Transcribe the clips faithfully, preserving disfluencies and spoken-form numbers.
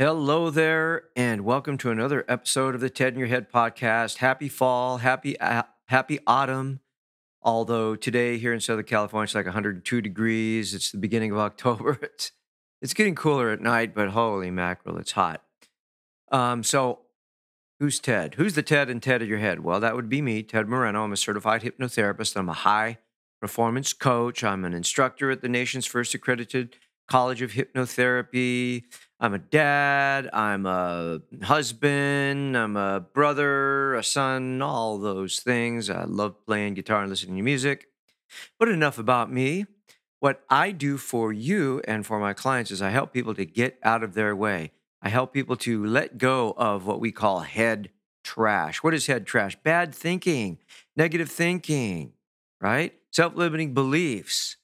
Hello there, and welcome to another episode of the Ted in Your Head podcast. Happy fall, happy uh, happy autumn. Although today here in Southern California, it's like one hundred two degrees. It's the beginning of October. It's, it's getting cooler at night, but holy mackerel, it's hot. Um, so who's Ted? Who's the Ted and Ted in Your Head? Well, that would be me, Ted Moreno. I'm a certified hypnotherapist. I'm a high-performance coach. I'm an instructor at the nation's first accredited College of Hypnotherapy. I'm a dad, I'm a husband, I'm a brother, a son, all those things. I love playing guitar and listening to music. But enough about me. What I do for you and for my clients is I help people to get out of their way. I help people to let go of what we call head trash. What is head trash? Bad thinking, negative thinking, right? Self-limiting beliefs.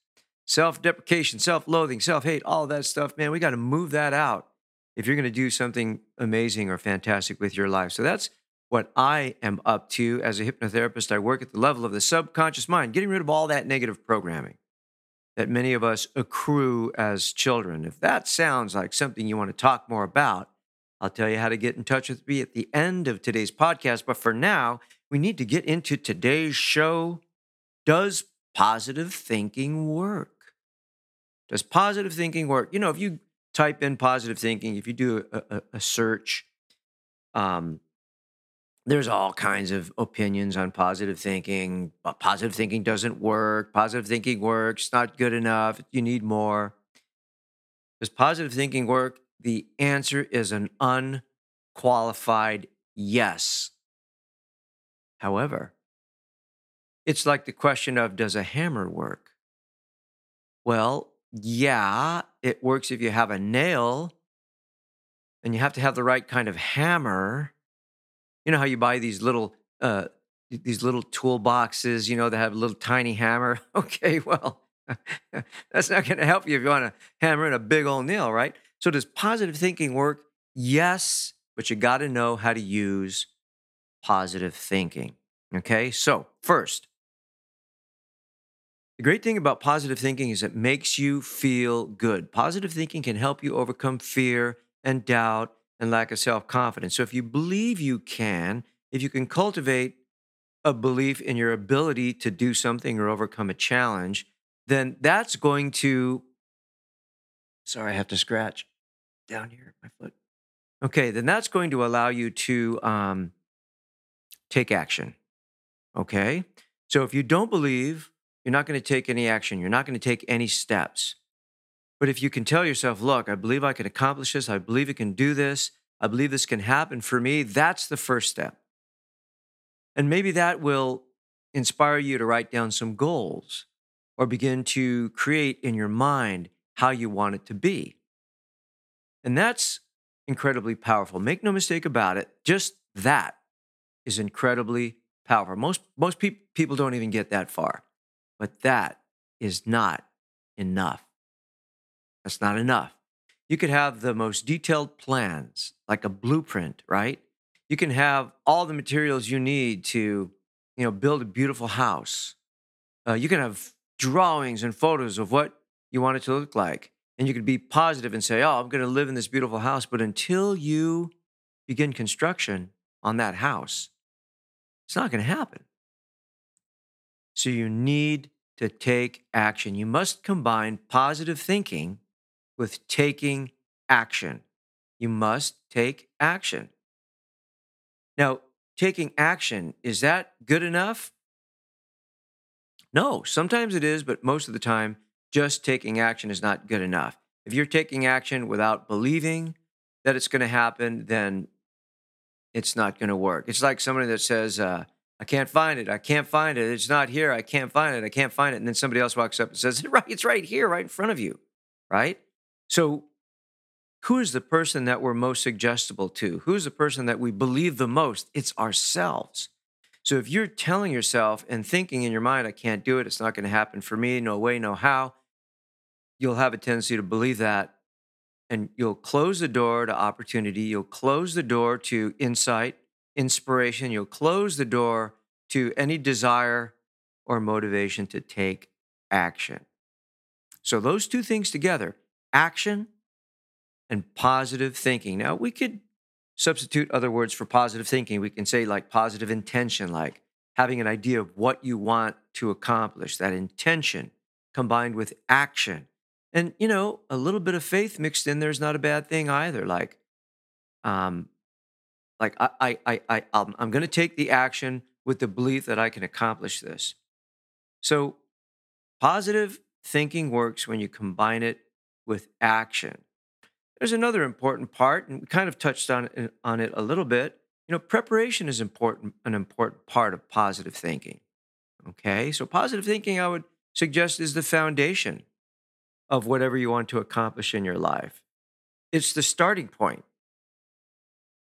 Self-deprecation, self-loathing, self-hate, all that stuff, man, we got to move that out if you're going to do something amazing or fantastic with your life. So that's what I am up to as a hypnotherapist. I work at the level of the subconscious mind, getting rid of all that negative programming that many of us accrue as children. If that sounds like something you want to talk more about, I'll tell you how to get in touch with me at the end of today's podcast. But for now, we need to get into today's show. Does positive thinking work? Does positive thinking work? You know, if you type in positive thinking, if you do a, a, a search, um, there's all kinds of opinions on positive thinking. Positive thinking doesn't work. Positive thinking works. Not good enough. You need more. Does positive thinking work? The answer is an unqualified yes. However, it's like the question of, does a hammer work? Well, yeah, it works if you have a nail and you have to have the right kind of hammer. You know how you buy these little uh, these little toolboxes, you know, that have a little tiny hammer? Okay, well, that's not going to help you if you want to hammer in a big old nail, right? So does positive thinking work? Yes, but you got to know how to use positive thinking, okay? So first, the great thing about positive thinking is it makes you feel good. Positive thinking can help you overcome fear and doubt and lack of self-confidence. So if you believe you can, if you can cultivate a belief in your ability to do something or overcome a challenge, then that's going to... Sorry, I have to scratch down here at my foot. Okay, then that's going to allow you to um, take action, okay? So if you don't believe, you're not going to take any action. You're not going to take any steps. But if you can tell yourself, look, I believe I can accomplish this. I believe it can do this. I believe this can happen for me. That's the first step. And maybe that will inspire you to write down some goals or begin to create in your mind how you want it to be. And that's incredibly powerful. Make no mistake about it. Just that is incredibly powerful. Most, most pe- people don't even get that far. But that is not enough. That's not enough. You could have the most detailed plans, like a blueprint, right? You can have all the materials you need to, you know, build a beautiful house. Uh, you can have drawings and photos of what you want it to look like. And you could be positive and say, oh, I'm going to live in this beautiful house. But until you begin construction on that house, it's not going to happen. So you need to take action. You must combine positive thinking with taking action. You must take action. Now, taking action, is that good enough? No, sometimes it is, but most of the time, just taking action is not good enough. If you're taking action without believing that it's going to happen, then it's not going to work. It's like somebody that says, uh, I can't find it. I can't find it. It's not here. I can't find it. I can't find it. And then somebody else walks up and says, right, it's right here, right in front of you. right? So who is the person that we're most suggestible to? Who's the person that we believe the most? It's ourselves. So if you're telling yourself and thinking in your mind, I can't do it, it's not going to happen for me, no way, no how, you'll have a tendency to believe that, and you'll close the door to opportunity. You'll close the door to insight, inspiration. You'll close the door to any desire or motivation to take action. So those two things together, action and positive thinking. Now, we could substitute other words for positive thinking. We can say like positive intention, like having an idea of what you want to accomplish, that intention combined with action. And, you know, a little bit of faith mixed in there is not a bad thing either. Like, um, like I, I, I, I I'm, I'm going to take the action with the belief that I can accomplish this. So positive thinking works when you combine it with action. There's another important part, and we kind of touched on it, on it a little bit. You know, preparation is important, an important part of positive thinking. Okay, so positive thinking, I would suggest, is the foundation of whatever you want to accomplish in your life. It's the starting point.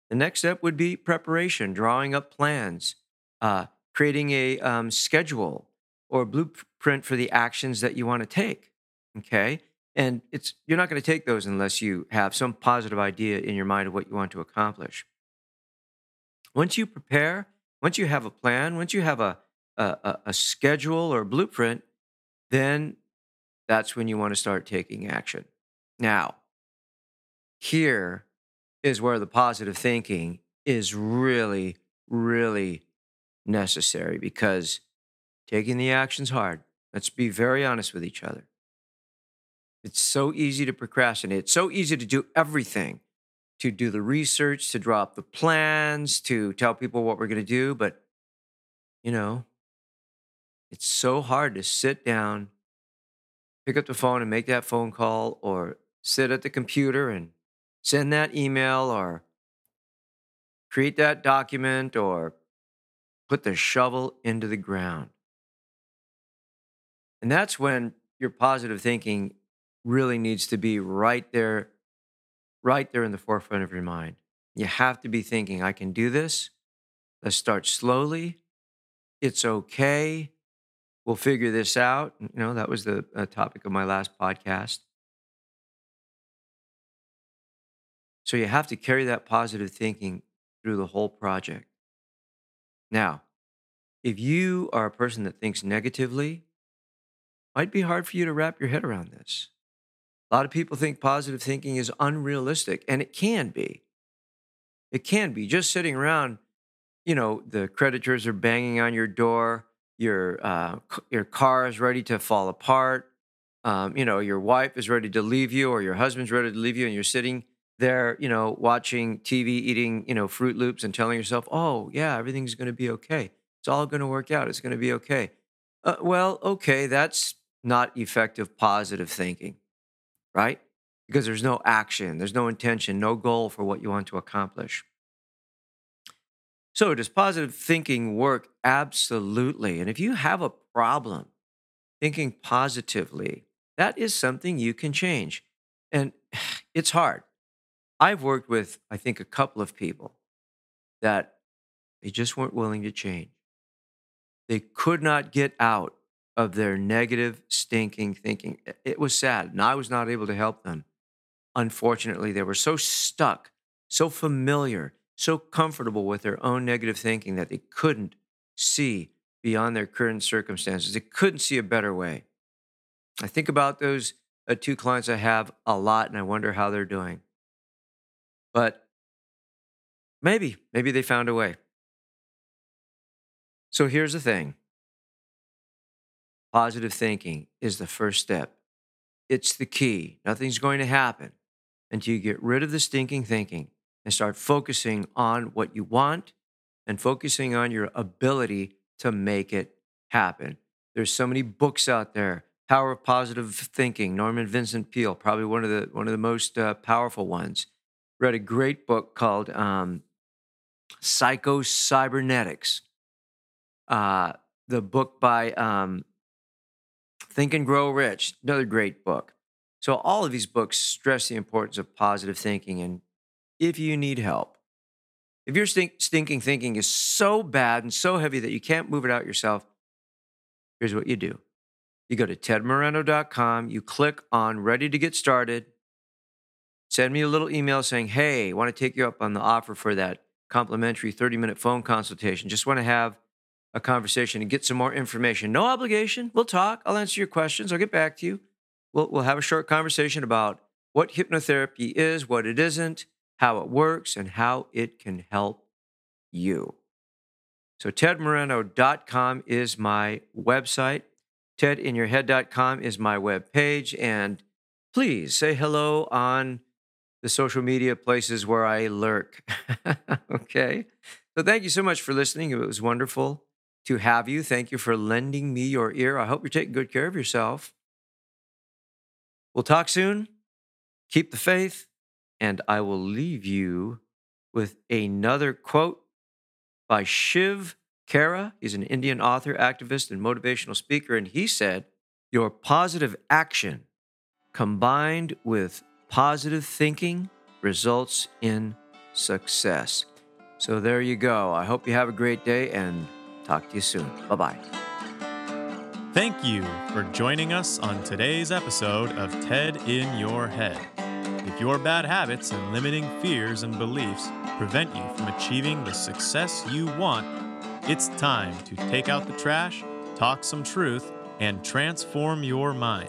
The next step would be preparation, drawing up plans, uh, creating a um, schedule or blueprint for the actions that you want to take. Okay. And it's you're not going to take those unless you have some positive idea in your mind of what you want to accomplish. Once you prepare, once you have a plan, once you have a, a, a schedule or blueprint, then that's when you want to start taking action. Now, here is where the positive thinking is really, really necessary, because taking the action's hard. Let's be very honest with each other. It's so easy to procrastinate. It's so easy to do everything, to do the research, to draw up the plans, to tell people what we're going to do. But, you know, it's so hard to sit down, pick up the phone and make that phone call, or sit at the computer and send that email, or create that document, or put the shovel into the ground. And that's when your positive thinking really needs to be right there, right there in the forefront of your mind. You have to be thinking, I can do this. Let's start slowly. It's okay. We'll figure this out. You know, that was the uh, topic of my last podcast. So you have to carry that positive thinking through the whole project. Now, if you are a person that thinks negatively, it might be hard for you to wrap your head around this. A lot of people think positive thinking is unrealistic, and it can be. It can be. Just sitting around, you know, the creditors are banging on your door, your uh, your car is ready to fall apart, um, you know, your wife is ready to leave you, or your husband's ready to leave you, and you're sitting there, you know, watching T V, eating, you know, Fruit Loops, and telling yourself, oh, yeah, everything's going to be okay. It's all going to work out. It's going to be okay. Uh, well, okay, that's not effective positive thinking. Right? Because there's no action, there's no intention, no goal for what you want to accomplish. So does positive thinking work? Absolutely. And if you have a problem thinking positively, that is something you can change. And it's hard. I've worked with, I think, a couple of people that they just weren't willing to change. They could not get out of their negative, stinking thinking. It was sad, and I was not able to help them. Unfortunately, they were so stuck, so familiar, so comfortable with their own negative thinking that they couldn't see beyond their current circumstances. They couldn't see a better way. I think about those uh, two clients I have a lot, and I wonder how they're doing. But maybe, maybe they found a way. So here's the thing. Positive thinking is the first step. It's the key. Nothing's going to happen until you get rid of the stinking thinking and start focusing on what you want and focusing on your ability to make it happen. There's so many books out there. Power of Positive Thinking, Norman Vincent Peale, probably one of the one of the most uh, powerful ones. Read a great book called um, Psycho-Cybernetics. Uh, the book by... Um, Think and Grow Rich, another great book. So all of these books stress the importance of positive thinking. And if you need help, if your stinking thinking is so bad and so heavy that you can't move it out yourself, here's what you do. You go to ted moreno dot com, you click on Ready to Get Started, send me a little email saying, hey, I want to take you up on the offer for that complimentary thirty-minute phone consultation. Just want to have a conversation and get some more information. No obligation. We'll talk. I'll answer your questions. I'll get back to you. We'll, we'll have a short conversation about what hypnotherapy is, what it isn't, how it works, and how it can help you. So ted moreno dot com is my website. ted in your head dot com is my webpage. And please say hello on the social media places where I lurk. Okay? So thank you so much for listening. It was wonderful to have you. Thank you for lending me your ear. I hope you're taking good care of yourself. We'll talk soon. Keep the faith. And I will leave you with another quote by Shiv Kera. He's an Indian author, activist, and motivational speaker. And he said, your positive action combined with positive thinking results in success. So there you go. I hope you have a great day and talk to you soon. Bye-bye. Thank you for joining us on today's episode of TED in Your Head. If your bad habits and limiting fears and beliefs prevent you from achieving the success you want, it's time to take out the trash, talk some truth, and transform your mind.